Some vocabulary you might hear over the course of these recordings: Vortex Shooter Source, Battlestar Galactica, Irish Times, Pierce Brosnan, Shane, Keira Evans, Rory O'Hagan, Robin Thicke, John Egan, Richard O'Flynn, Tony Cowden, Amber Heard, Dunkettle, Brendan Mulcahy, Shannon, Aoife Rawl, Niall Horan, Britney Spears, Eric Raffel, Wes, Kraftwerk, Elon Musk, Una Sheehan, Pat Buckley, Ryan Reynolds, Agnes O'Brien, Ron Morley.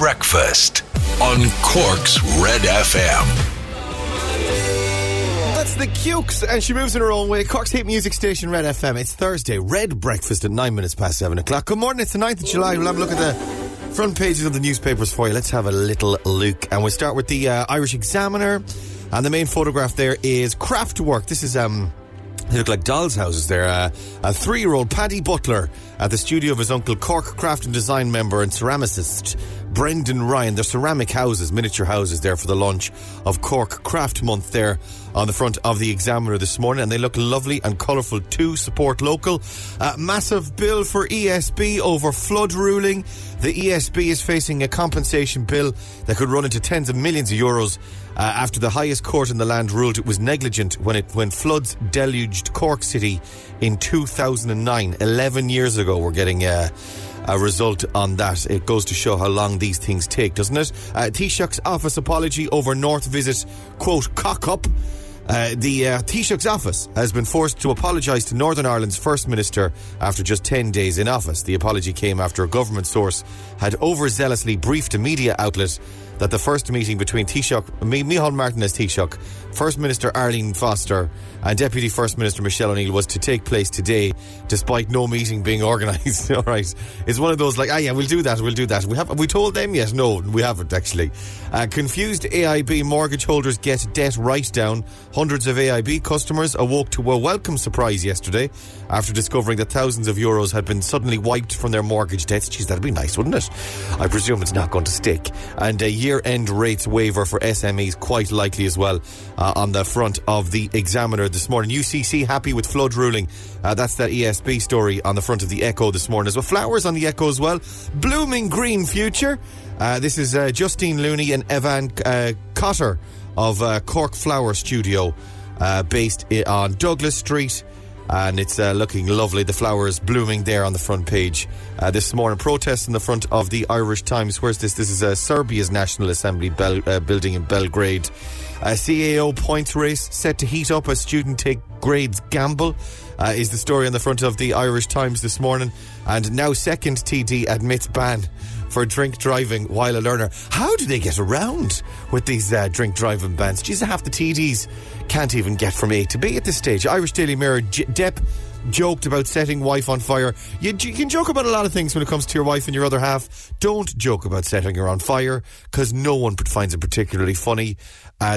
Breakfast on Cork's Red FM. That's the Cukes, and she moves in her own way. Cork's hit music station, Red FM. It's Thursday, Red Breakfast at 7:09. Good morning, it's the 9th of July. We'll have a look at the front pages of the newspapers for you. Let's have a little look. And we'll start with the Irish Examiner. And the main photograph there is Kraftwerk. This is, they look like doll's houses there. A 3-year-old Paddy Butler at the studio of his uncle, Cork craft and design member and ceramicist Brendan Ryan. They're ceramic houses, miniature houses there for the launch of Cork Craft Month there on the front of the Examiner this morning, and they look lovely and colourful too. Support local. Massive bill for ESB over flood ruling. The ESB is facing a compensation bill that could run into tens of millions of euros after the highest court in the land ruled it was negligent when floods deluged Cork City in 2009. 11 years ago we're getting a result on that. It goes to show how long these things take, doesn't it? Taoiseach's office apology over North visit, quote, cock up. The Taoiseach's office has been forced to apologise to Northern Ireland's First Minister after just 10 days in office. The apology came after a government source had overzealously briefed a media outlet that the first meeting between Micheál Martin as Taoiseach, First Minister Arlene Foster and Deputy First Minister Michelle O'Neill was to take place today, despite no meeting being organised. All right, it's one of those like, we'll do that. Have we told them yet? No, we haven't actually. Confused AIB mortgage holders get debt write-down. Hundreds of AIB customers awoke to a welcome surprise yesterday after discovering that thousands of euros had been suddenly wiped from their mortgage debts. Jeez, that'd be nice, wouldn't it? I presume it's not going to stick. And a year-end rates waiver for SMEs quite likely as well on the front of the Examiner this morning. UCC happy with flood ruling. That's that ESB story on the front of the Echo this morning as well. Flowers on the Echo as well. Blooming green future. This is Justine Looney and Evan Cotter of Cork Flower Studio based on Douglas Street. And it's looking lovely. The flowers blooming there on the front page this morning. Protests in the front of the Irish Times. Where's this? This is Serbia's National Assembly building in Belgrade. CAO points race set to heat up as students take grades gamble is the story on the front of the Irish Times this morning. And now second TD admits ban for drink driving while a learner. How do they get around with these drink driving bans? Jeez, half the TDs can't even get from A to B at this stage. Irish Daily Mirror, Depp joked about setting wife on fire. You can joke about a lot of things when it comes to your wife and your other half. Don't joke about setting her on fire because no one finds it particularly funny.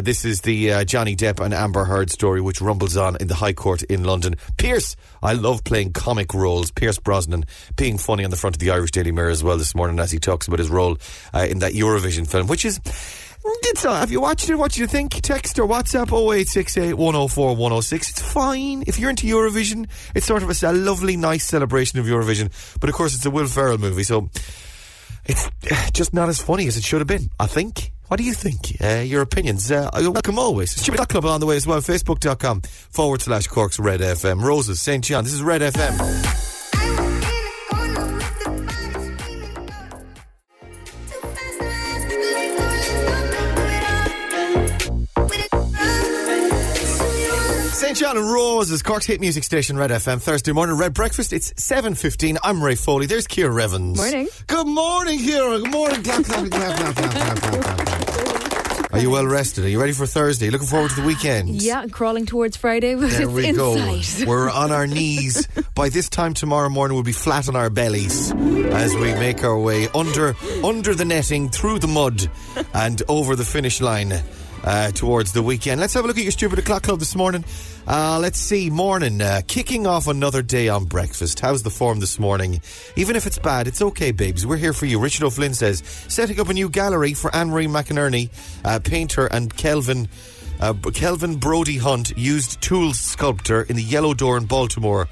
This is the Johnny Depp and Amber Heard story, which rumbles on in the High Court in London. Pierce, I love playing comic roles. Pierce Brosnan being funny on the front of the Irish Daily Mirror as well this morning as he talks about his role in that Eurovision film, which is... Have you watched it? What do you think? Text or WhatsApp 0868 104 106. It's fine. If you're into Eurovision, it's sort of a lovely, nice celebration of Eurovision. But of course, it's a Will Ferrell movie, so it's just not as funny as it should have been, I think. What do you think? Your opinions? Welcome always. Stupid.club on the way as well. Facebook.com/Cork's Red FM. Roses, St. John. This is Red FM. John and Roses, Cork's hit music station, Red FM, Thursday morning, Red Breakfast. It's 7:15. I'm Ray Foley. There's Keira Evans. Morning. Good morning, Keira. Good morning. Clap, clap, clap, clap, clap, clap. Are you well rested? Are you ready for Thursday? Looking forward to the weekend? Yeah, crawling towards Friday. There we go. We're on our knees. By this time tomorrow morning, we'll be flat on our bellies as we make our way under the netting, through the mud, and over the finish line. Towards the weekend. Let's have a look at your Stupid O'Clock Club this morning. Let's see. Morning. Kicking off another day on breakfast. How's the form this morning? Even if it's bad, it's okay, babes. We're here for you. Richard O'Flynn says, setting up a new gallery for Anne-Marie McInerney, painter, and Kelvin Brody Hunt, used tool sculptor, in the Yellow Door in Baltimore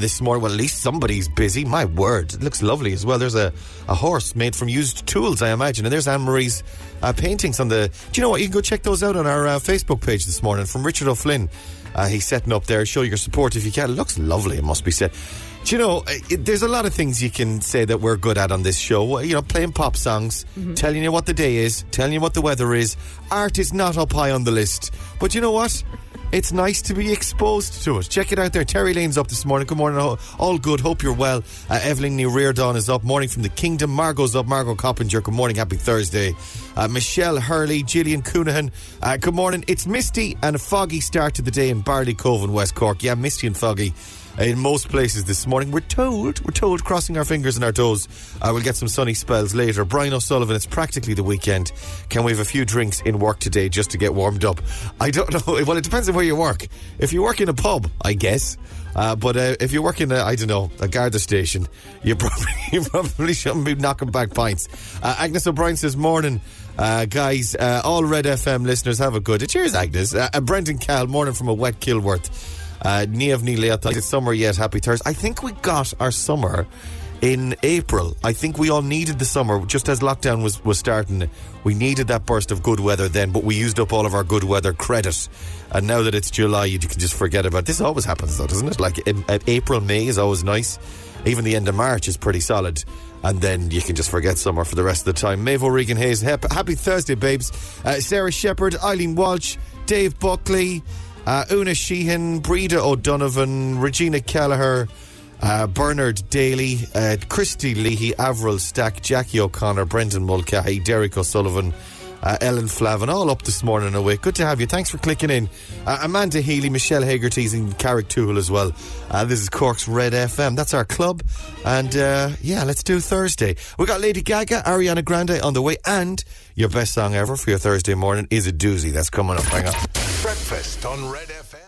this morning. Well, at least somebody's busy. My word. It looks lovely as well. There's a horse made from used tools, I imagine. And there's Anne-Marie's paintings on the... Do you know what? You can go check those out on our Facebook page this morning from Richard O'Flynn. He's setting up there. Show your support if you can. It looks lovely, it must be said. Do you know, there's a lot of things you can say that we're good at on this show. You know, playing pop songs, telling you what the day is, telling you what the weather is. Art is not up high on the list. But you know what? it's nice to be exposed to it. Check it out there. Terry Lane's up this morning. Good morning, all good. Hope you're well. Evelyn New Reardon is up. Morning from the Kingdom. Margot's up. Margot Coppinger. Good morning. Happy Thursday. Michelle Hurley, Gillian Cunahan. Good morning. It's misty and a foggy start to the day in Barleycove in West Cork. Yeah, misty and foggy in most places this morning. We're told, crossing our fingers and our toes, we'll get some sunny spells later. Brian O'Sullivan, it's practically the weekend. Can we have a few drinks in work today just to get warmed up? I don't know. Well, it depends on where you work. If you work in a pub, I guess. But if you work in, I don't know, a Garda station, you probably shouldn't be knocking back pints. Agnes O'Brien says, morning, guys. All Red FM listeners, have a good... Cheers, Agnes. Brendan Cal, morning from a wet Kilworth. It's summer yet, happy Thursday. I think we got our summer in April. I think we all needed the summer just as lockdown was starting. We needed that burst of good weather then, but we used up all of our good weather credit. And now that it's July, you can just forget about it. This always happens though, doesn't it? Like April, May is always nice. Even the end of March is pretty solid. And then you can just forget summer for the rest of the time. Maeve O'Regan Hayes, happy Thursday, babes. Sarah Shepherd, Eileen Walsh, Dave Buckley, Una Sheehan, Breda O'Donovan, Regina Kelleher, Bernard Daly, Christy Leahy, Avril Stack, Jackie O'Connor, Brendan Mulcahy, Derek O'Sullivan, Ellen Flavin, all up this morning and awake. Good to have you. Thanks for clicking in. Amanda Healy, Michelle Hagerty's in Carrick Tool as well. This is Cork's Red FM. That's our club. And let's do Thursday. We got Lady Gaga, Ariana Grande on the way, and your best song ever for your Thursday morning is a doozy. That's coming up. Hang on. Breakfast on Red FM.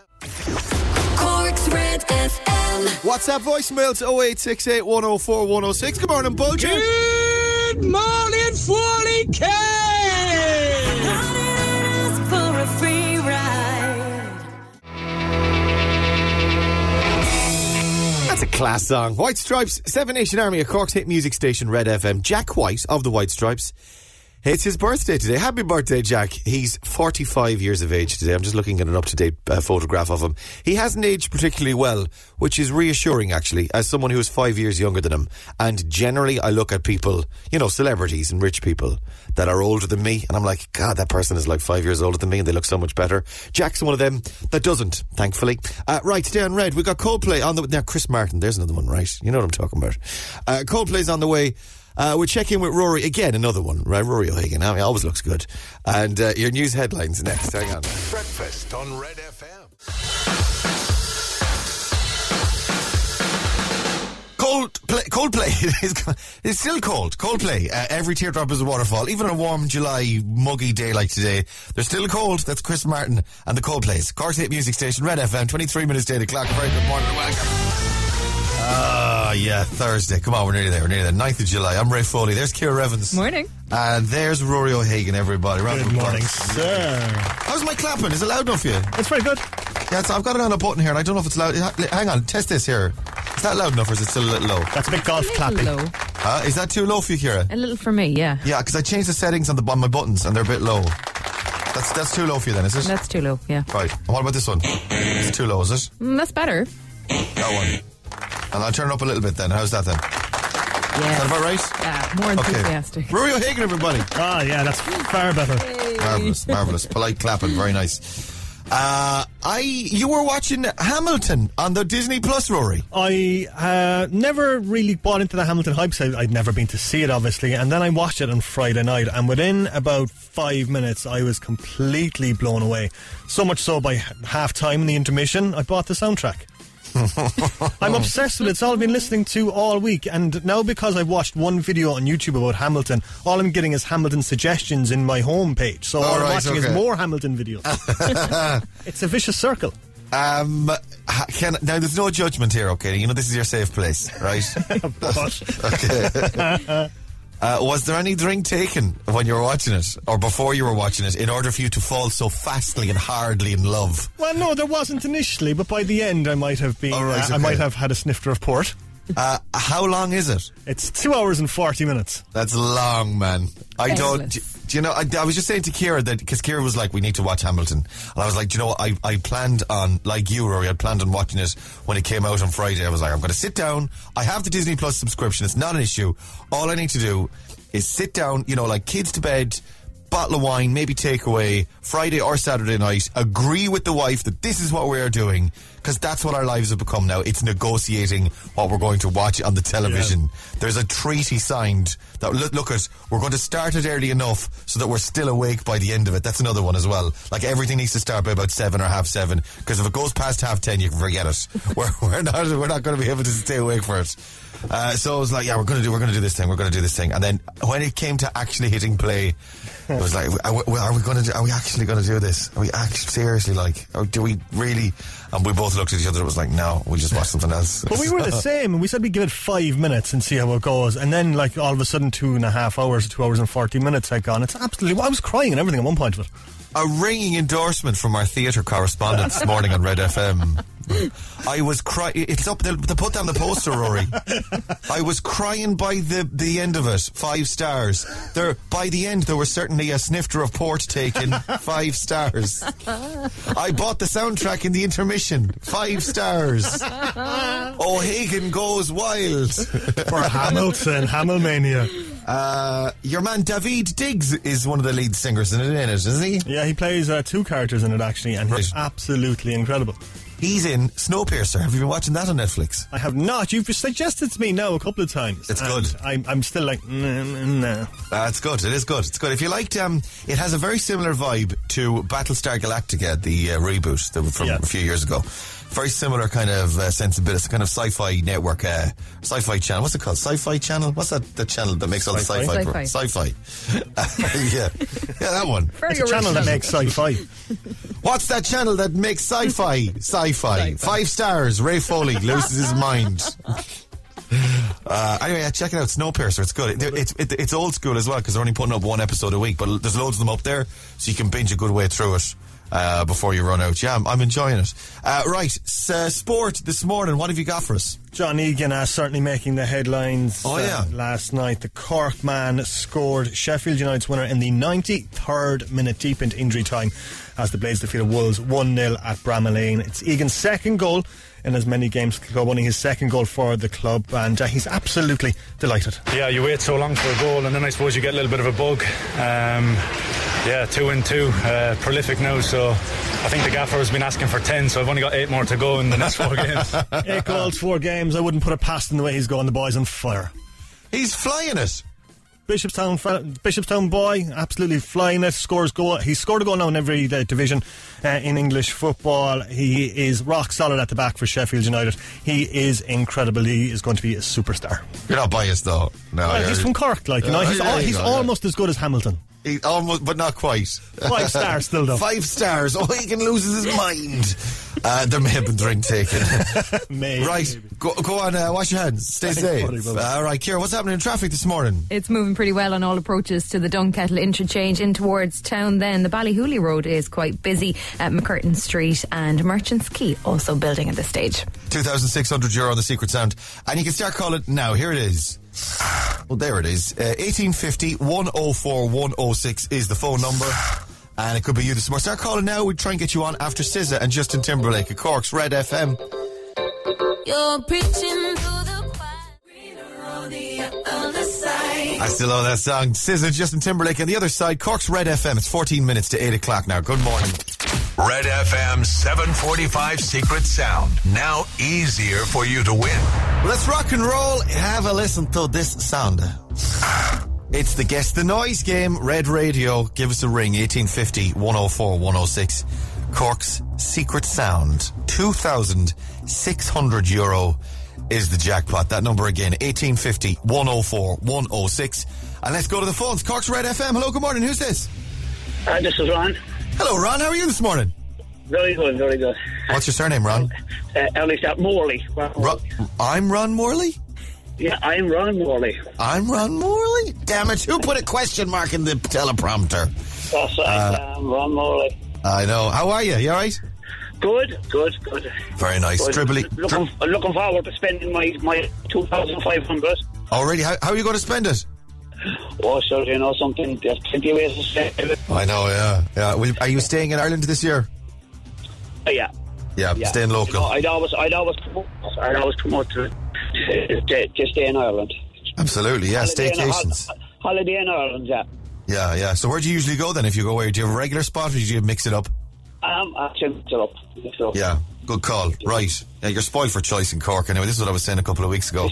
Cork's Red FM. WhatsApp voicemails 0868 104 106. Good morning, Bulger. Good morning, Foley K. That's a class song. White Stripes, Seven Nation Army, a Cork's hit music station, Red FM. Jack White of the White Stripes. It's his birthday today. Happy birthday, Jack. He's 45 years of age today. I'm just looking at an up-to-date photograph of him. He hasn't aged particularly well, which is reassuring, actually, as someone who is 5 years younger than him. And generally, I look at people, you know, celebrities and rich people that are older than me, and I'm like, God, that person is like 5 years older than me, and they look so much better. Jack's one of them that doesn't, thankfully. Right, stay on Red. We've got Coldplay on the... Now, Chris Martin, there's another one, right? You know what I'm talking about. Coldplay's on the way... we'll check in with Rory again, another one, right? Rory O'Hagan, I mean, always looks good. And your news headlines next. Hang on. Breakfast on Red FM. Coldplay. It's still cold. Coldplay. Every teardrop is a waterfall. Even a warm July muggy day like today, they're still cold. That's Chris Martin and the Coldplays. Cork's hit music station, Red FM. 23 minutes to 8 o'clock. Very good morning and welcome. Thursday. Come on, we're nearly there. 9th of July. I'm Ray Foley. There's Keira Evans. Morning. And there's Rory O'Hagan, everybody. Good morning, sir. How's my clapping? Is it loud enough for you? It's very good. Yeah, I've got it on a button here, and I don't know if it's loud. Hang on, test this here. Is that loud enough, or is it still a little low? That's a bit golf clapping. Low. Is that too low for you, Keira? A little for me, yeah. Yeah, because I changed the settings on my buttons, and they're a bit low. That's too low for you then, is it? That's too low, yeah. Right. And what about this one? It's too low, is it? That's better. That one. And I'll turn it up a little bit then. How's that then? Yeah. Is that about right? Yeah, more enthusiastic. Okay. Rory O'Hagan, everybody. Oh, yeah, that's far better. Yay. Marvellous. Polite clapping, very nice. You were watching Hamilton on the Disney Plus, Rory. I never really bought into the Hamilton hype, so I'd never been to see it, obviously. And then I watched it on Friday night, and within about 5 minutes, I was completely blown away. So much so by half-time in the intermission, I bought the soundtrack. I'm obsessed with it. It's all I've been listening to all week, and now because I've watched one video on YouTube about Hamilton, all I'm getting is Hamilton suggestions in my homepage. So all I'm watching is more Hamilton videos. It's a vicious circle. Now there's no judgment here, okay? You know this is your safe place, right? Okay. Was there any drink taken when you were watching it, or before you were watching it, in order for you to fall so fastly and hardly in love? Well, no, there wasn't initially, but by the end I might have been. I might have had a snifter of port. How long is it? It's 2 hours and 40 minutes. That's long, man. Do you know? I was just saying to Keira that because Keira was like, "We need to watch Hamilton," and I was like, "Do you know what? I planned on, like you, Rory. I planned on watching it when it came out on Friday. I was like, I'm going to sit down. I have the Disney Plus subscription. It's not an issue. All I need to do is sit down. You know, like kids to bed." bottle of wine, maybe take away Friday or Saturday night, agree with the wife that this is what we're doing, because that's what our lives have become now. It's negotiating what we're going to watch on the television. Yeah. There's a treaty signed that, look at, we're going to start it early enough so that we're still awake by the end of it. That's another one as well. Like, everything needs to start by about 7 or half 7, because if it goes past 10:30, you can forget it. We're not going to be able to stay awake for it. So it was like, yeah, we're going to do this thing. And then when it came to actually hitting play, it was like, are we actually going to do this? Are we actually, seriously, like, do we really? And we both looked at each other. It was like, no, we'll just watch something else. But we were the same, and we said we'd give it 5 minutes and see how it goes. And then, like, all of a sudden, 2 and a half hours, 2 hours and 40 minutes had gone. It's absolutely, I was crying and everything at one point. But a ringing endorsement from our theatre correspondent this morning on Red FM. I was crying. It's up. They put down the poster, Rory. I was crying by the end of it. 5 stars. There, by the end, there was certainly a snifter of port taken. 5 stars. I bought the soundtrack in the intermission. 5 stars. O'Hagan goes wild for Hamilton. Hamilmania. Your man David Diggs is one of the lead singers in it, isn't he? Yeah, he plays 2 characters in it, actually, and he's absolutely incredible. He's in Snowpiercer. Have you been watching that on Netflix? I have not. You've suggested to me now a couple of times. It's good. I'm still like, no. It's good. It is good. It's good. If you liked, it has a very similar vibe to Battlestar Galactica, the reboot from a few years ago. Very similar kind of sensibility. It's a kind of sci-fi network, sci-fi channel. What's it called? Sci-fi channel? What's that? The channel that makes all the sci-fi. Sci-fi. Yeah, that one. It's a channel that makes sci-fi. What's that channel that makes sci-fi? Sci-fi. 5 stars. Ray Foley loses his mind. Anyway, check it out. Snowpiercer. It's good. It's old school as well, because they're only putting up 1 episode a week, but there's loads of them up there, so you can binge a good way through it before you run out. Yeah, I'm enjoying it. Sport this morning. What have you got for us? John Egan certainly making the headlines. Oh, yeah. Last night, the Cork man scored Sheffield United's winner in the 93rd minute, deep into injury time, as the Blades defeated Wolves 1-0 at Bramall Lane. It's Egan's second goal in as many games, winning his second goal for the club, and he's absolutely delighted. Yeah, you wait so long for a goal, and then I suppose you get a little bit of a bug. 2 and 2, prolific now, so I think the gaffer has been asking for 10, so I've only got 8 more to go in the next 4 games. 8 goals, 4 games, I wouldn't put it past him the way he's going. The boy's on fire. He's flying it. Bishopstown boy, absolutely flying it. Scores goal. He's scored a goal now in every division in English football. He is rock solid at the back for Sheffield United. He is incredible. He is going to be a superstar. You're not biased, though. No, he's from Cork. Like, he's almost as good as Hamilton. He almost, but not quite. 5 stars still, though. 5 stars. Oh, he can lose his mind. There may have been drink taken. Maybe. Right, go on, wash your hands. Stay safe. Alright, Keira, what's happening in traffic this morning? It's moving pretty well on all approaches to the Dunkettle interchange in towards town then. The Ballyhooly Road is quite busy at McCurtain Street, and Merchants Quay also building at this stage. €2,600 on the secret sound. And you can start calling now. Here it is. Well, there it is. 1850 104 106 is the phone number, and it could be you this morning. Start calling now. We'll try and get you on after SZA and Justin Timberlake at Cork's Red FM. You're preaching through the choir. I still love that song. SZA, Justin Timberlake on the other side. Cork's Red FM. It's 14 minutes to 8 o'clock now. Good morning. Red FM 745 Secret Sound. Now easier for you to win. Let's rock and roll. Have a listen to this sound. It's the Guess the Noise game. Red Radio. Give us a ring. 1850 104 106. Cork's Secret Sound. €2,600 is the jackpot. That number again. 1850 104 106. And let's go to the phones. Cork's Red FM. Hello, good morning. Who's this? Hi, this is Ron. Hello, Ron. How are you this morning? Very good, very good. What's your surname, Ron? At least that Morley. I'm Ron Morley? Yeah, I'm Ron Morley. I'm Ron Morley? Damn it, who put a question mark in the teleprompter? Yes, I'm Ron Morley. I know. How are you? You all right? Good, good, good. Very nice. I'm looking forward to spending my 2,500. Already? How are you going to spend it? Oh, sure, you know something. There's plenty of ways to say it. I know, yeah. Are you staying in Ireland this year? Yeah. Yeah, staying local. You know, I'd always come out to stay in Ireland. Absolutely, yeah, staycations. Holiday in Ireland, yeah. Yeah, yeah. So where do you usually go then if you go away? Do you have a regular spot or do you mix it up? I mix it up. Yeah, good call. Right. Yeah, you're spoiled for choice in Cork anyway. This is what I was saying a couple of weeks ago.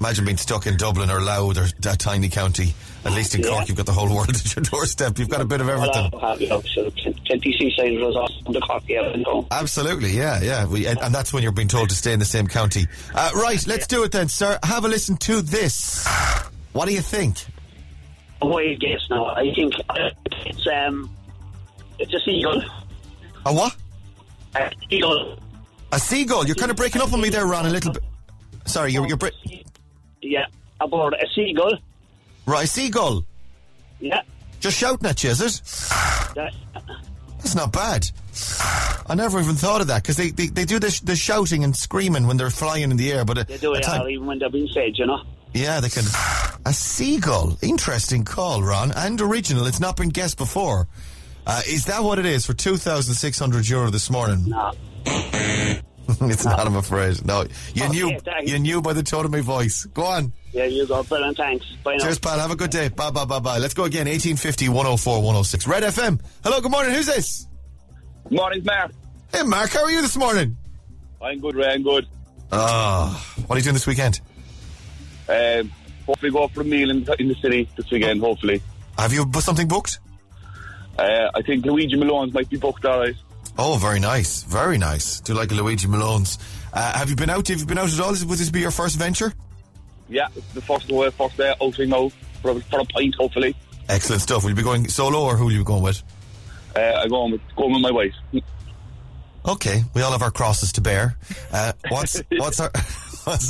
Imagine being stuck in Dublin or Louth or that tiny county. At least in Cork, you've got the whole world at your doorstep. You've got a bit of everything. Absolutely, yeah, yeah. And that's when you're being told to stay in the same county. Right, let's do it then, sir. Have a listen to this. What do you think? Wild guess now. I think it's a seagull. A what? A seagull. A seagull. You're kind of breaking up on me there, Ron, a little bit. Sorry, yeah, about a seagull. Right, a seagull. Yeah. Just shouting at you, is it? Yeah. That's not bad. I never even thought of that, because they do this the shouting and screaming when they're flying in the air. But they do, yeah, even when they're being fed, you know. Yeah, they can. A seagull. Interesting call, Ron. And original. It's not been guessed before. Is that what it is for €2,600 this morning? No. It's not, I'm afraid. No. You knew by the tone of my voice. Go on. Yeah, you go. Brilliant, thanks. Bye now. Cheers, pal. Have a good day. Bye, bye, bye, bye. Let's go again. 1850 104 106. Red FM. Hello, good morning. Who's this? Good morning, Mark. Hey, Mark. How are you this morning? I'm good, Ray. I'm good. What are you doing this weekend? Hopefully go for a meal in the city this weekend, hopefully. Have you something booked? I think Luigi Malone's might be booked, alright. Oh, very nice. Very nice. Do like Luigi Malone's. Have you been out? Have you been out at all? Would this be your first venture? Yeah, it's the first outing now for a pint, hopefully. Excellent stuff. Will you be going solo or who will you be going with? I'm going with my wife. Okay, we all have our crosses to bear. I suppose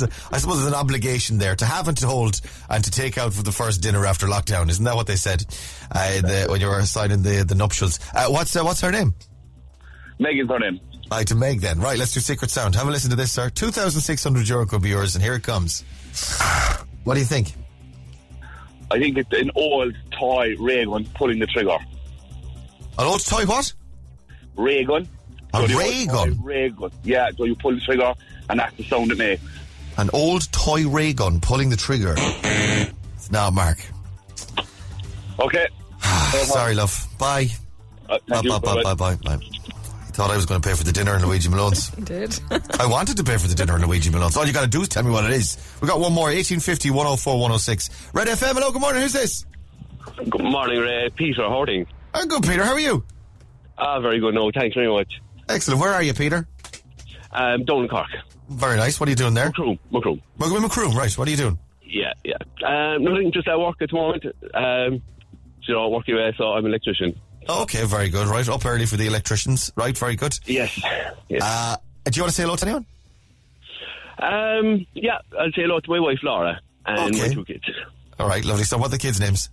there's an obligation there to have and to hold and to take out for the first dinner after lockdown. Isn't that what they said when you were signing the nuptials? What's her name? Meg's her name. Right, to Meg then. Right, let's do Secret Sound. Have a listen to this, sir. €2,600 could be yours, and here it comes. What do you think? I think it's an old toy ray gun pulling the trigger. An old toy what? Ray gun. A ray gun? Ray gun. Yeah, so you pull the trigger and that's the sound it makes. An old toy ray gun pulling the trigger. Nah, Mark. Okay. Sorry, love. Bye. Bye. I thought I was going to pay for the dinner in Luigi Malone's. You did. I wanted to pay for the dinner in Luigi Malone's. All you got to do is tell me what it is. We got one more. 1850 104 106. Red FM. Hello, good morning. Who's this? Good morning, Ray. Peter Harding. I'm good, Peter. How are you? Very good. No, thanks very much. Excellent. Where are you, Peter? Down in Cork. Very nice. What are you doing there? Macroom, right. What are you doing? Yeah. Nothing, just at work at the moment. Work away, so I'm an electrician. Okay, very good. Right, up early for the electricians. Right, very good. Yes. Do you want to say hello to anyone? Yeah, I'll say hello to my wife, Laura, and my two kids. All right, lovely. So what are the kids' names?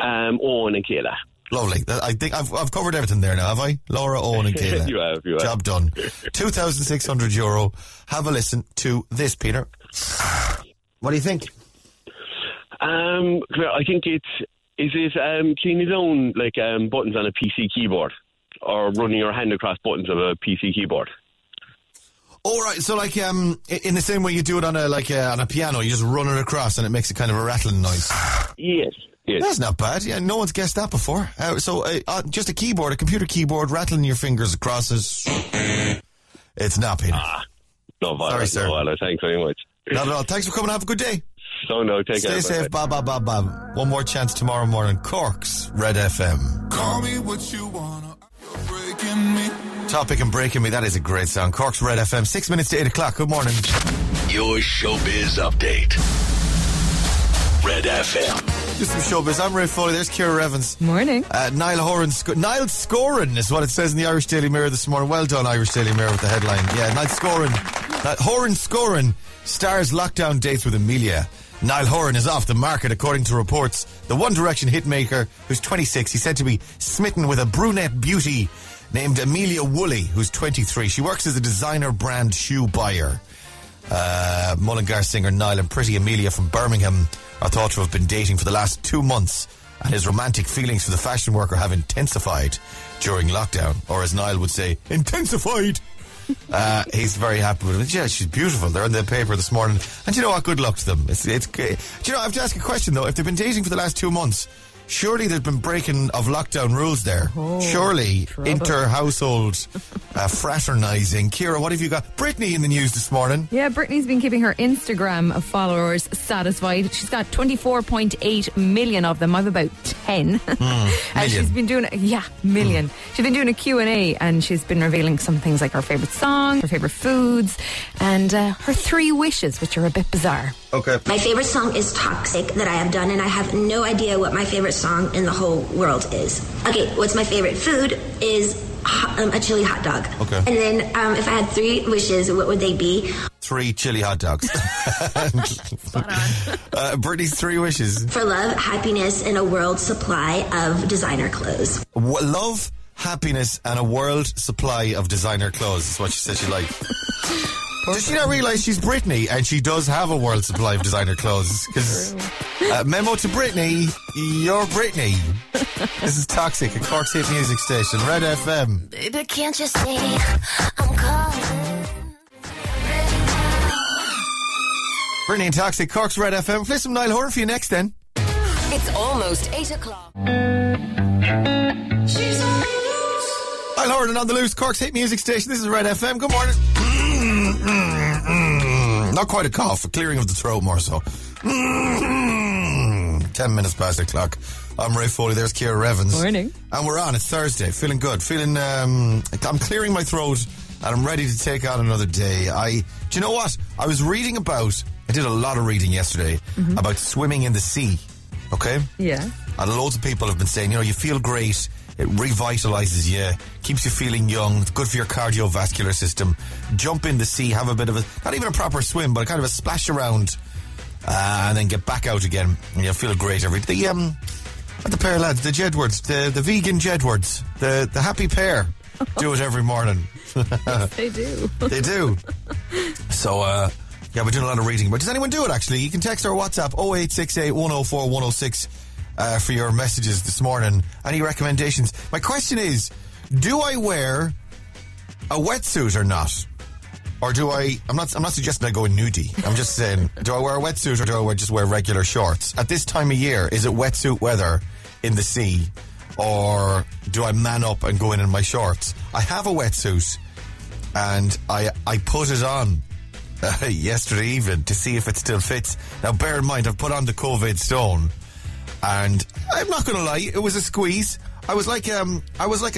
Owen and Kayla. Lovely. I think I've covered everything there now, have I? Laura, Owen and Kayla. You have. Job done. €2,600. Have a listen to this, Peter. What do you think? I think is it cleaning down like buttons on a PC keyboard or running your hand across buttons of a PC keyboard. All right, so like in the same way you do it on a piano, you just run it across and it makes a kind of a rattling noise. Yes. Yes. That's not bad. Yeah, no one's guessed that before. So just a keyboard, a computer keyboard, rattling your fingers across it. It's not, Peter. No violence. Sorry, sir. No violence. Thanks very much. Not at all. Thanks for coming. Have a good day. So no, take care. Stay safe. Bye, bye, bye, bye. One more chance tomorrow morning. Cork's Red FM. Call me what you wanna. You're breaking me. Topic and breaking me. That is a great sound. Cork's Red FM. 6 minutes to 8 o'clock. Good morning. Your showbiz update. Red FM. Just some showbiz. I'm Ray Foley. There's Keira Evans. Morning. Niall Horan. Niall Scoran is what it says in the Irish Daily Mirror this morning. Well done, Irish Daily Mirror, with the headline. Yeah, Niall Scoran. Horan Scoran stars lockdown dates with Amelia. Niall Horan is off the market, according to reports. The One Direction hitmaker, who's 26, he's said to be smitten with a brunette beauty named Amelia Woolley, who's 23. She works as a designer brand shoe buyer. Mullingar singer Niall and pretty Amelia from Birmingham are thought to have been dating for the last 2 months, and his romantic feelings for the fashion worker have intensified during lockdown, or as Niall would say, intensified. He's very happy with it. Yeah, she's beautiful. They're in the paper this morning, and you know what? Good luck to them. Do you know? I have to ask a question though. If they've been dating for the last 2 months, surely there's been breaking of lockdown rules there. Oh, surely trouble. Inter-household fraternising. Keira, what have you got? Britney in the news this morning. Yeah, Britney's been keeping her Instagram followers satisfied. She's got 24.8 million of them. I've about 10. And she's been doing She's been doing a Q&A, and she's been revealing some things like her favourite song, her favourite foods, and her three wishes, which are a bit bizarre. Okay. My favourite song is Toxic that I have done, and I have no idea what my favourite song in the whole world is. Okay, what's my favourite food is a chili hot dog. Okay. And then if I had three wishes, what would they be? Three chili hot dogs. Spot on. Britney's three wishes. For love, happiness, and a world supply of designer clothes. Love, happiness, and a world supply of designer clothes is what she said she liked. Does she not realise she's Britney and she does have a world supply of designer clothes? Because memo to Britney, you're Britney. This is Toxic at Cork's Hit Music Station, Red FM. Baby, can't you see I'm calling? Britney and Toxic, Cork's Red FM. Play some Niall Horan for you next then. It's almost 8 o'clock. She's on the loose. Niall Horan on the loose, Cork's Hit Music Station. This is Red FM. Good morning. Not quite a cough, a clearing of the throat more so. 10 minutes past the clock. I'm Ray Foley, there's Keira Evans. Morning. And we're on, it's Thursday, feeling good, I'm clearing my throat and I'm ready to take on another day. Do you know what? I was reading about, I did a lot of reading yesterday about swimming in the sea, okay? Yeah. And loads of people have been saying, you know, you feel great. It revitalises you, keeps you feeling young, good for your cardiovascular system. Jump in the sea, have a bit of a, not even a proper swim, but a kind of a splash around, and then get back out again. And you'll feel great every day. The pair of lads, the Jedwards, the vegan Jedwards, the happy pair, do it every morning. Yes, they do. They do. So, yeah, we're doing a lot of reading. But does anyone do it, actually? You can text our WhatsApp 0868 104 106. For your messages this morning. Any recommendations? My question is, do I wear a wetsuit or not? Or do I... I'm not suggesting I go nudie. I'm just saying, do I wear a wetsuit or do I just wear regular shorts? At this time of year, is it wetsuit weather in the sea? Or do I man up and go in my shorts? I have a wetsuit and I put it on yesterday evening to see if it still fits. Now, bear in mind, I've put on the COVID stone. And I'm not going to lie, it was a squeeze. I was like a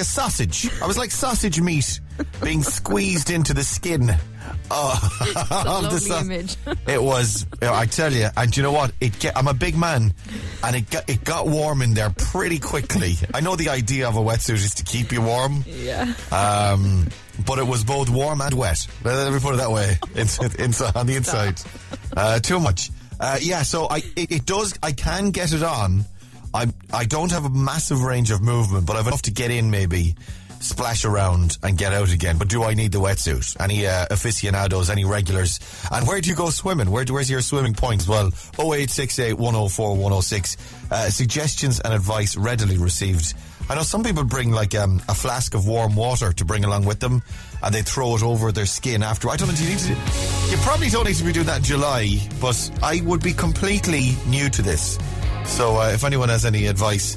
sausage. I was like sausage meat being squeezed into the skin. Oh, lovely image. It was. I tell you, and you know what? I'm a big man, and it got warm in there pretty quickly. I know the idea of a wetsuit is to keep you warm. Yeah. But it was both warm and wet. Let me put it that way. On the inside, too much. Yeah, so it does. I can get it on. I don't have a massive range of movement, but I've enough to get in, maybe splash around and get out again. But do I need the wetsuit? Any aficionados? Any regulars? And where do you go swimming? Where's your swimming point as well? 0868 104 106. Suggestions and advice readily received. I know some people bring like a flask of warm water to bring along with them, and they throw it over their skin after. I don't know. You probably don't need to be doing that in July, but I would be completely new to this. So if anyone has any advice,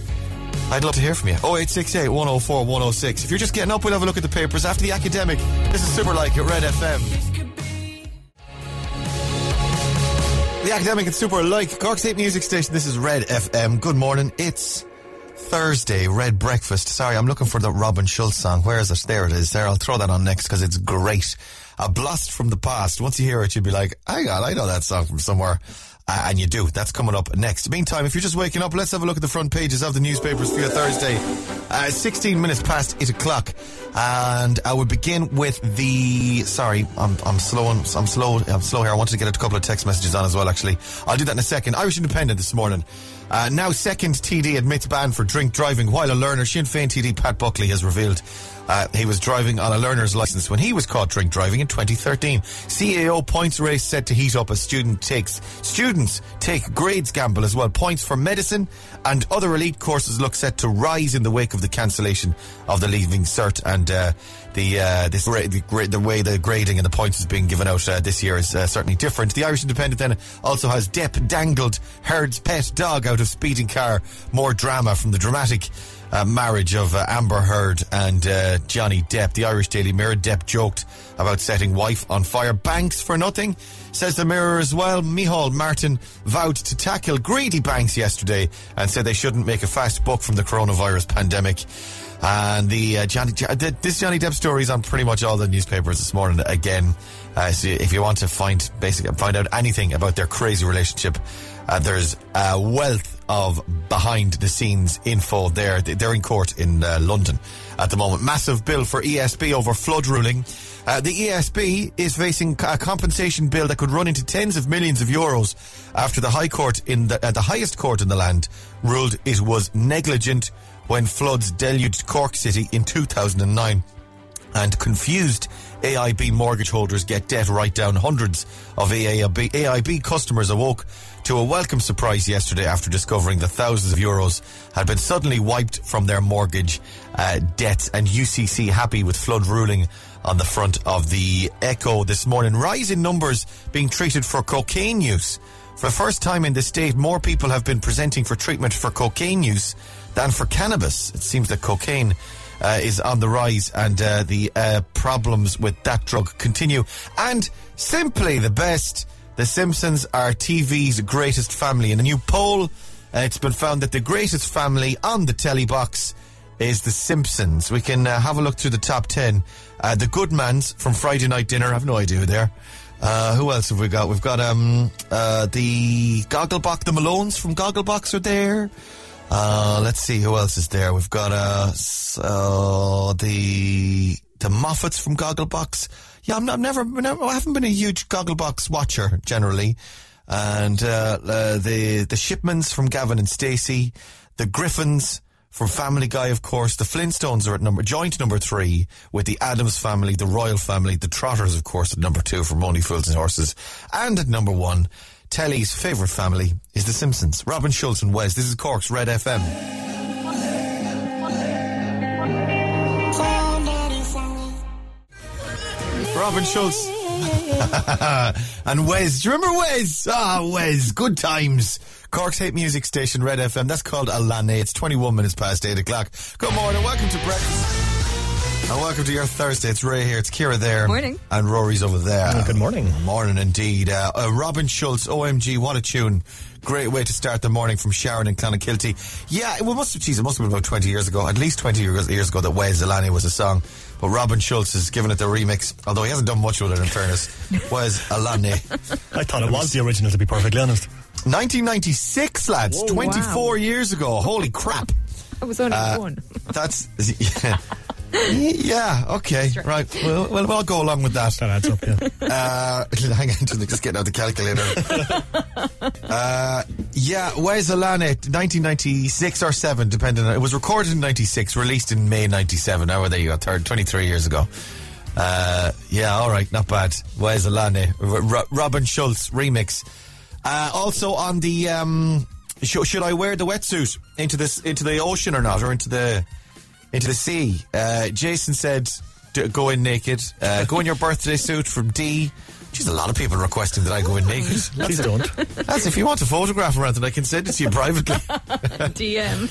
I'd love to hear from you. 0868 104 106. If you're just getting up, we'll have a look at the papers after the academic. This is Super Like at Red FM. The academic at Super Like, Cork's Hit Music Station. This is Red FM. Good morning. It's Thursday, Red Breakfast. Sorry, I'm looking for the Robin Schulz song. Where is it? There it is. There, I'll throw that on next because it's great. A blast from the past. Once you hear it, you'll be like, hang on, I know that song from somewhere. And you do. That's coming up next. Meantime, if you're just waking up, let's have a look at the front pages of the newspapers for your Thursday. 16 minutes past 8 o'clock. And I would begin with the... Sorry, I'm slow here. I wanted to get a couple of text messages on as well, actually. I'll do that in a second. Irish Independent this morning. Now second TD admits ban for drink driving while a learner. Sinn Féin TD Pat Buckley has revealed he was driving on a learner's licence when he was caught drink driving in 2013. CAO points race set to heat up as students take grades gamble as well. Points for medicine and other elite courses look set to rise in the wake of the cancellation of the Leaving Cert and the way the grading and the points is being given out this year is certainly different. The Irish Independent then also has Depp dangled herd's pet dog out out of Speeding Car, more drama from the dramatic marriage of Amber Heard and Johnny Depp. The Irish Daily Mirror: Depp joked about setting wife on fire. Banks for nothing, says the Mirror as well. Micheál Martin vowed to tackle greedy banks yesterday and said they shouldn't make a fast buck from the coronavirus pandemic. And the this Johnny Depp story is on pretty much all the newspapers this morning again. So if you want to find out anything about their crazy relationship, there's a wealth of behind-the-scenes info there. They're in court in London at the moment. Massive bill for ESB over flood ruling. The ESB is facing a compensation bill that could run into tens of millions of euros after the High Court in the highest court in the land ruled it was negligent when floods deluged Cork City in 2009. And confused AIB mortgage holders get debt write down. Hundreds of AIB customers awoke to a welcome surprise yesterday after discovering that thousands of euros had been suddenly wiped from their mortgage debts. And UCC happy with flood ruling on the front of the Echo this morning. Rise in numbers being treated for cocaine use. For the first time in the state, more people have been presenting for treatment for cocaine use than for cannabis. It seems that cocaine is on the rise, and the problems with that drug continue. And simply the best, The Simpsons are TV's greatest family. In a new poll, it's been found that the greatest family on the telly box is The Simpsons. We can have a look through the top 10. The Goodmans from Friday Night Dinner. I have no idea who they are. Who else have we got? We've got the Gogglebox, the Malones from Gogglebox are there. Let's see who else is there. We've got the Moffats from Gogglebox. Yeah, I haven't been a huge Gogglebox watcher generally. And the Shipmans from Gavin and Stacey, the Griffins from Family Guy, of course. The Flintstones are at joint number 3 with the Addams Family, the Royal Family, the Trotters, of course, at number 2 from Only Fools and Horses, and at number 1. Telly's favourite family is The Simpsons. Robin Schulz and Wes. This is Cork's Red FM. Robin Schulz and Wes. Do you remember Wes? Wes. Good times. Cork's hit music station, Red FM. That's called Alane. It's 21 minutes past 8 o'clock. Good morning. Welcome to breakfast. And welcome to your Thursday. It's Ray here. It's Keira there. Morning. And Rory's over there. Good morning. Morning indeed. Robin Schulz, OMG, what a tune. Great way to start the morning from Sharon and Clonakilty. Yeah, it must have been about 20 years ago, at least 20 years ago, that Wes Alane was a song. But Robin Schulz has given it the remix, although he hasn't done much with it, in fairness. Wes Alane. I thought it was the original, to be perfectly honest. 1996, lads. Whoa, 24 years ago. Holy crap. I was only born. That's... Yeah. Yeah, okay, right. Well, we'll go along with that. That adds up, yeah. Hang on, just getting out the calculator. Yeah, Wes Alane, 1996 or 7, depending on... It was recorded in 96, released in May 97. How are they? 23 years ago. Yeah, all right, not bad. Wes Alane, Robin Schulz remix. Also on the... should I wear the wetsuit into the ocean or not, or into the sea? Jason said, go in naked. Go in your birthday suit from D. Jeez, a lot of people requesting that I go in naked. Please don't. That's if you want a photograph or anything, I can send it to you privately. DM.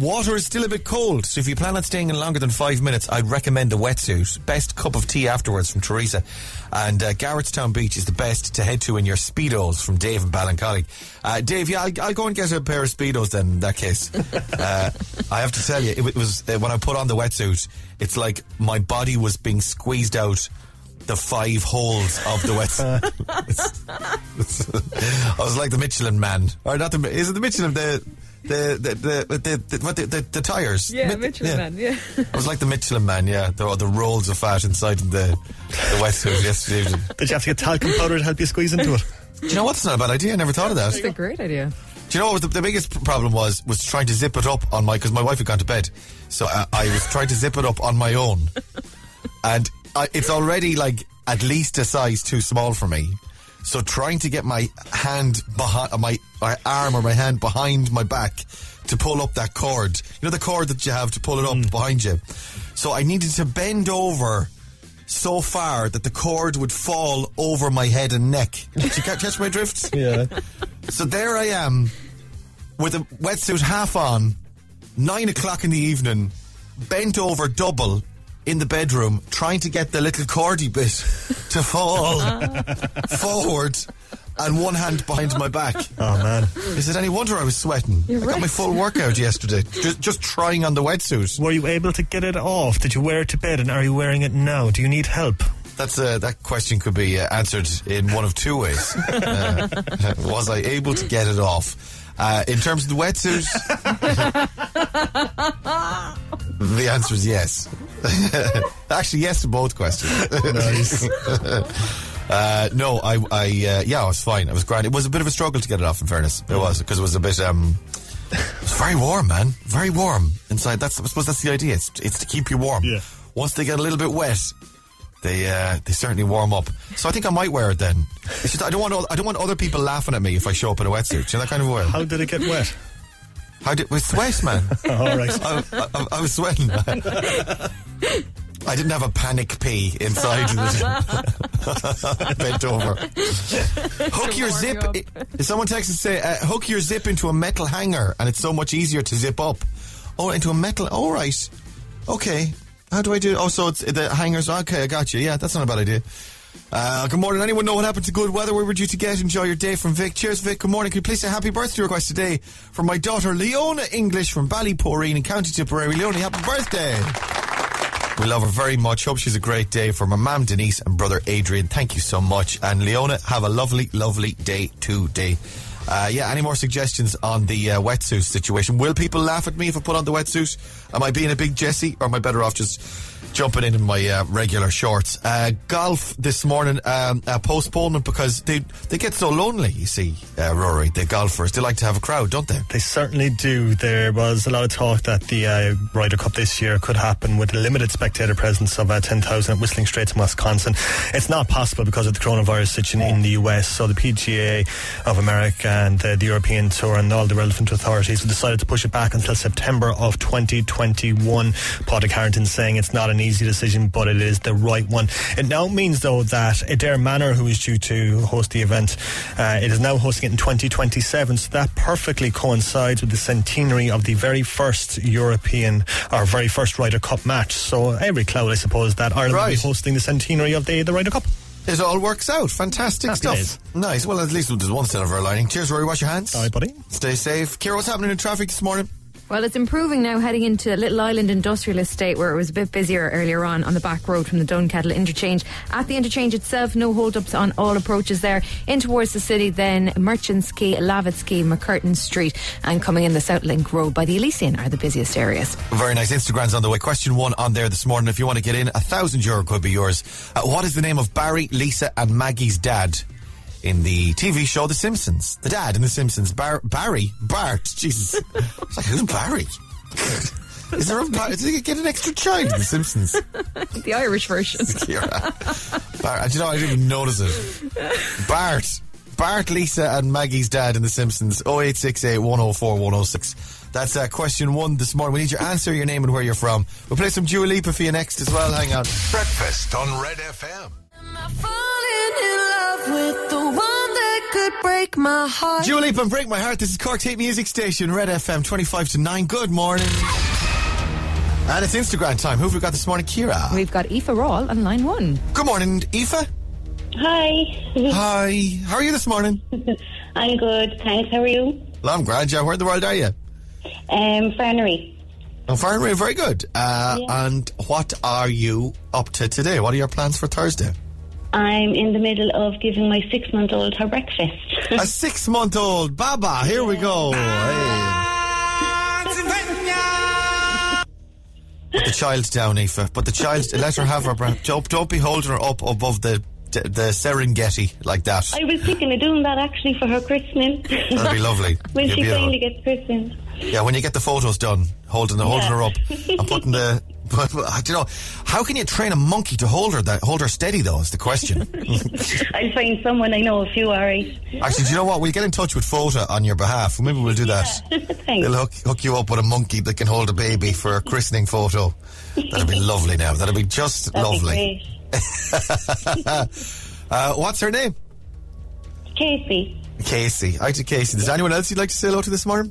Water is still a bit cold, so if you plan on staying in longer than 5 minutes, I'd recommend a wetsuit. Best cup of tea afterwards from Teresa. And Garrettstown Beach is the best to head to in your Speedos from Dave and Ballincollig. Dave, yeah, I'll go and get a pair of Speedos then, in that case. I have to tell you, it was when I put on the wetsuit, it's like my body was being squeezed out the 5 holes of the wetsuit. I was like the Michelin man. Or not the... Is it the Michelin... The tires. Yeah, Michelin man, yeah. I was like the Michelin man, yeah. The rolls of fat inside the wetsuit yesterday evening. Did you have to get talcum powder to help you squeeze into it? Do you know what? That's not a bad idea. I never thought of that. That's a great idea. Do you know what the biggest problem was trying to zip it up on my... Because my wife had gone to bed. So I was trying to zip it up on my own. And... it's already like at least a size too small for me. So trying to get my hand behind my arm or my hand behind my back to pull up that cord. You know the cord that you have to pull it up behind you. So I needed to bend over so far that the cord would fall over my head and neck. Did you catch my drift? Yeah. So there I am. with a wetsuit half on, 9 o'clock in the evening, bent over double in the bedroom, trying to get the little cordy bit to fall forward and one hand behind my back. Oh, man. Is it any wonder I was sweating? You're I got my full workout yesterday, just trying on the wetsuit. Were you able to get it off? Did you wear it to bed, and are you wearing it now? Do you need help? That's that question could be answered in one of two ways. Was I able to get it off? In terms of the wetsuits, the answer is yes. Actually, yes to both questions. Nice. No, I was fine. I was grand. It was a bit of a struggle to get it off, in fairness. It was, because it was a bit, it was very warm, man. Very warm inside. I suppose that's the idea. It's to keep you warm. Yeah. Once they get a little bit wet, They certainly warm up. So I think I might wear it then. It's just, I don't want other people laughing at me if I show up in a wetsuit. You know, that kind of way. How did it get wet? It was sweat, man. All right. I was sweating. I didn't have a panic pee inside. Bent over. Hook your zip. Someone texted and say, hook your zip into a metal hanger, and it's so much easier to zip up. Oh, into a metal. Oh, right. Okay. How do I do it? Oh, so it's the hangers. Okay, I got you. Yeah, that's not a bad idea. Good morning. Anyone know what happened to good weather we were due to get? Enjoy your day from Vic. Cheers, Vic. Good morning. Can you please say happy birthday request today from my daughter, Leona English, from Ballyporeen in County Tipperary. Leona, happy birthday. We love her very much. Hope she's a great day. From her mum, Denise, and brother, Adrian. Thank you so much. And Leona, have a lovely, lovely day today. Yeah, any more suggestions on the wetsuit situation? Will people laugh at me if I put on the wetsuit? Am I being a big Jessie, or am I better off just jumping in my regular shorts? Golf this morning, postponement because they get so lonely, you see, Rory. The golfers, they like to have a crowd, don't they? They certainly do. There was a lot of talk that the Ryder Cup this year could happen with a limited spectator presence of 10,000 at Whistling Straits in Wisconsin. It's not possible because of the coronavirus situation in the US, so the PGA of America and the European Tour and all the relevant authorities have decided to push it back until September of 2021. Patrick Harrington saying it's not an easy decision, but it is the right one. It now means, though, that Adair Manor, who is due to host the event, it is now hosting it in 2027, so that perfectly coincides with the centenary of the very first very first Ryder Cup match. So every cloud, I suppose, that Ireland will be hosting the centenary of the Ryder Cup. It all works out. Fantastic Happy stuff. Days. Nice. Well, at least there's one silver lining. Cheers, Rory. Wash your hands. All right, buddy. Stay safe. Keira, what's happening in traffic this morning? Well, it's improving now heading into Little Island Industrial Estate, where it was a bit busier earlier on the back road from the Dunkettle interchange. At the interchange itself, no hold-ups on all approaches there. In towards the city then, Merchants Quay, Lavitts Quay, McCurtain Street, and coming in the Southlink Road by the Elysian are the busiest areas. Very nice. Instagram's on the way. Question one on there this morning. If you want to get in, €1,000 could be yours. What is the name of Barry, Lisa and Maggie's dad in the TV show The Simpsons? The dad in The Simpsons. Bart. Jesus. I was like, who's Barry? Is there a Barry? Did they get an extra child in The Simpsons? The Irish version. Bart. Do you know, I didn't even notice it. Bart, Lisa and Maggie's dad in The Simpsons. 0868 104 106. That's question one this morning. We need your answer, your name and where you're from. We'll play some Dua Lipa for you next as well. Hang on. Breakfast on Red FM. With the one that could break my heart. Dua Lipa and Break My Heart. This is Cork's Hate Music Station, Red FM, 25 to 9. Good morning. And it's Instagram time. Who have we got this morning, Keira? We've got Aoife Rawl on line one. Good morning, Aoife. Hi. How are you this morning? I'm good, thanks. How are you? Well, I'm glad. Where in the world are you? Fernery. Oh, Fernery, very good. Yeah. And what are you up to today? What are your plans for Thursday? I'm in the middle of giving my 6-month-old her breakfast. A 6-month-old Baba, here we go. Hey. Put the child down, Aoife. Put the child. Let her have her breakfast. Don't be holding her up above the Serengeti like that. I was thinking of doing that actually for her christening. That'd be lovely. When she finally gets christened. Yeah, when you get the photos done, holding her up and putting the. But you know, how can you train a monkey to hold her steady, though, is the question. I'll find someone I know, a few are right. Actually, do you know what? We'll get in touch with Fota on your behalf. Maybe we'll do that. Yeah. Thanks. They'll hook you up with a monkey that can hold a baby for a christening photo. That'll be lovely now. That'll be just That'd lovely. Be great. What's her name? Casey. I to Casey. Does anyone else you'd like to say hello to this morning?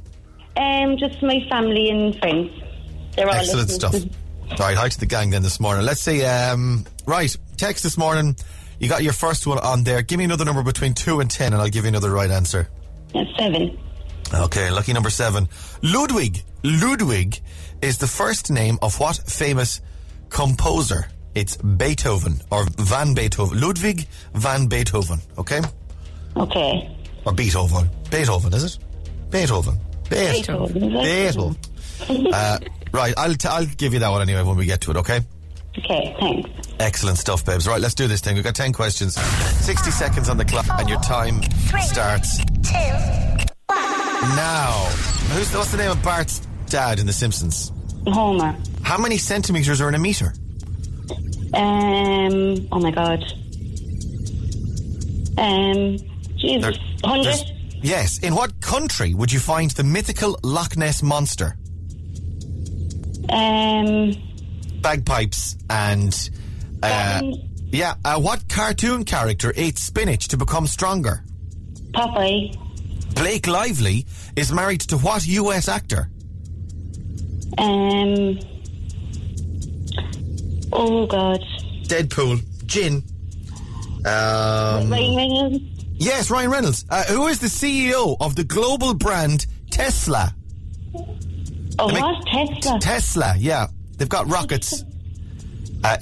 Just my family and friends. They're all excellent stuff. Alright, hi to the gang then this morning. Let's see, right, text this morning. You got your first one on there. Give me another number between 2 and 10 and I'll give you another right answer. 7. Okay, lucky number 7. Ludwig. Ludwig is the first name of what famous composer? It's Beethoven or Van Beethoven. Ludwig van Beethoven, okay? Okay. Or Beethoven. Beethoven, is it? Beethoven. Beethoven. Beethoven. Right, I'll give you that one anyway when we get to it, okay? Okay, thanks. Excellent stuff, babes. Right, let's do this thing. We've got 10 questions. 60 seconds on the clock. Four, and your time starts... 3, 2, 1. Now, what's the name of Bart's dad in The Simpsons? Homer. How many centimetres are in a metre? Oh my God. Jesus. 100? Yes. In what country would you find the mythical Loch Ness Monster? Bagpipes and... yeah. What cartoon character ate spinach to become stronger? Popeye. Blake Lively is married to what US actor? Oh God. Deadpool. Gin. Ryan Reynolds. Yes, Ryan Reynolds. Who is the CEO of the global brand Tesla? Oh, what? Tesla? Tesla, yeah. They've got rockets.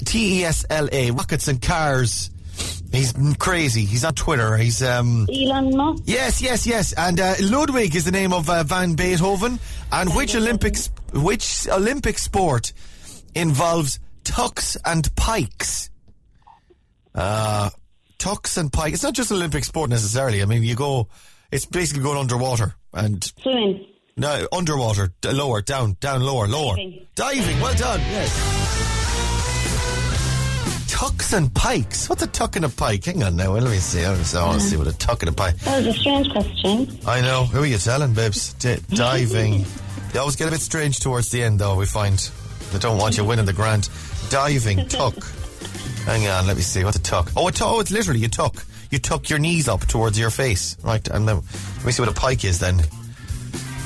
Tesla. Rockets and cars. He's crazy. He's on Twitter. He's Elon Musk. Yes. And Ludwig is the name of Van Beethoven. And which Olympic sport involves tucks and pikes? Tucks and pikes. It's not just an Olympic sport necessarily. I mean, it's basically going underwater and swimming. No, underwater, lower, down, lower. Diving. Well done. Yes. Tucks and pikes? What's a tuck and a pike? Hang on now, let me see. I want to see what a tuck and a pike... That was a strange question. I know. Who are you telling, babes? Diving. They always get a bit strange towards the end, though, we find. They don't want you winning the grand. Diving, tuck. Hang on, let me see. What's a tuck? Oh, it's literally you tuck. You tuck your knees up towards your face. Right, and then, let me see what a pike is, then.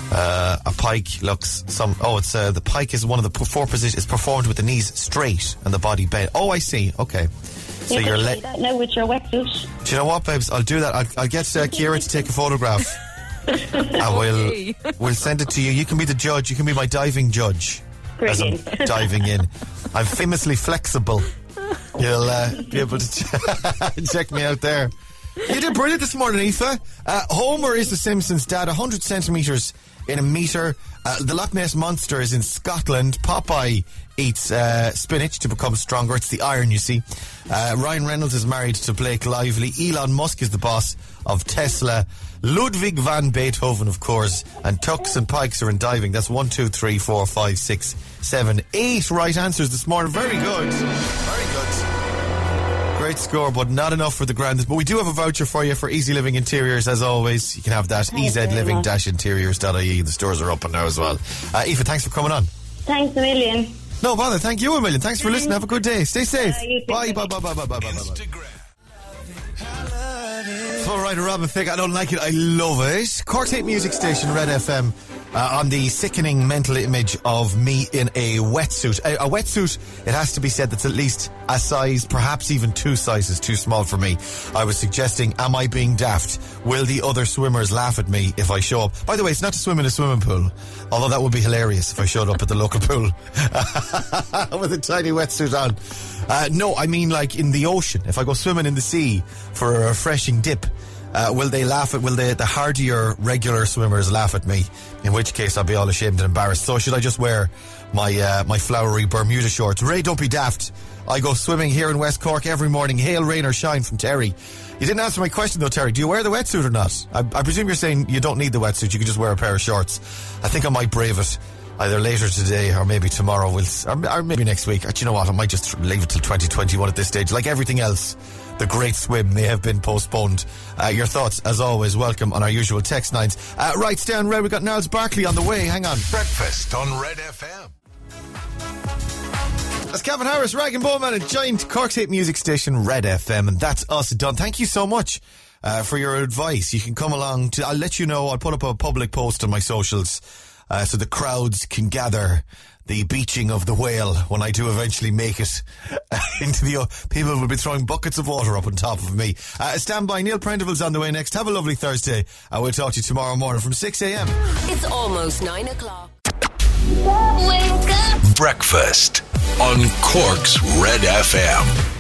A pike looks some... Oh, it's the pike is one of the four positions. It's performed with the knees straight and the body bent. Oh, I see. Okay. So you're do that now with your wetsuit. Do you know what, babes? I'll do that. I'll get Keira to take a photograph. We'll send it to you. You can be the judge. You can be my diving judge. Brilliant. As I'm diving in. I'm famously flexible. You'll be able to check me out there. You did brilliant this morning, Aoife. Homer is The Simpsons' dad. 100 centimetres in a metre. The Loch Ness Monster is in Scotland. Popeye eats spinach to become stronger. It's the iron, you see. Ryan Reynolds is married to Blake Lively. Elon Musk is the boss of Tesla. Ludwig van Beethoven, of course. And tucks and pikes are in diving. That's 1, 2, 3, 4, 5, 6, 7, 8 right answers this morning. Very good. Very good. Great score, but not enough for the grand. But we do have a voucher for you for Easy Living Interiors, as always. You can have that. EZLiving-interiors.ie. The stores are open now as well. Aoife, thanks for coming on. Thanks a million. No bother. Thank you a million. Thanks for listening. Have a good day. Stay safe. Bye, bye, bye, bye, bye, bye, bye. It's all right, Robin Thicke. I don't like it. I love it. Quartet Music Station, Red FM. On the sickening mental image of me in a wetsuit. A wetsuit, it has to be said, that's at least a size, perhaps even 2 sizes too small for me. I was suggesting, am I being daft? Will the other swimmers laugh at me if I show up? By the way, it's not to swim in a swimming pool, although that would be hilarious if I showed up at the local pool with a tiny wetsuit on. No, I mean like in the ocean. If I go swimming in the sea for a refreshing dip, will they laugh at... Will the hardier regular swimmers laugh at me? In which case I'll be all ashamed and embarrassed. So should I just wear my flowery Bermuda shorts? Ray, don't be daft. I go swimming here in West Cork every morning. Hail, rain or shine, from Terry. You didn't answer my question though, Terry. Do you wear the wetsuit or not? I presume you're saying you don't need the wetsuit. You can just wear a pair of shorts. I think I might brave it. Either later today or maybe tomorrow. Or maybe next week. Do you know what? I might just leave it till 2021 at this stage. Like everything else, the Great Swim may have been postponed. Your thoughts, as always, welcome on our usual text lines. Right, stay on Red. We've got Niles Barkley on the way. Hang on. Breakfast on Red FM. That's Calvin Harris, Rag and Bowman, and Giant Cork's hit music station, Red FM. And that's us done. Thank you so much for your advice. You can come along. I'll let you know. I'll put up a public post on my socials. so the crowds can gather. The beaching of the whale, when I do eventually make it into the... People will be throwing buckets of water up on top of me. Stand by. Neil Prendeville's on the way next. Have a lovely Thursday. I will talk to you tomorrow morning from 6 a.m. It's almost 9 o'clock. Wake up. Breakfast on Cork's Red FM.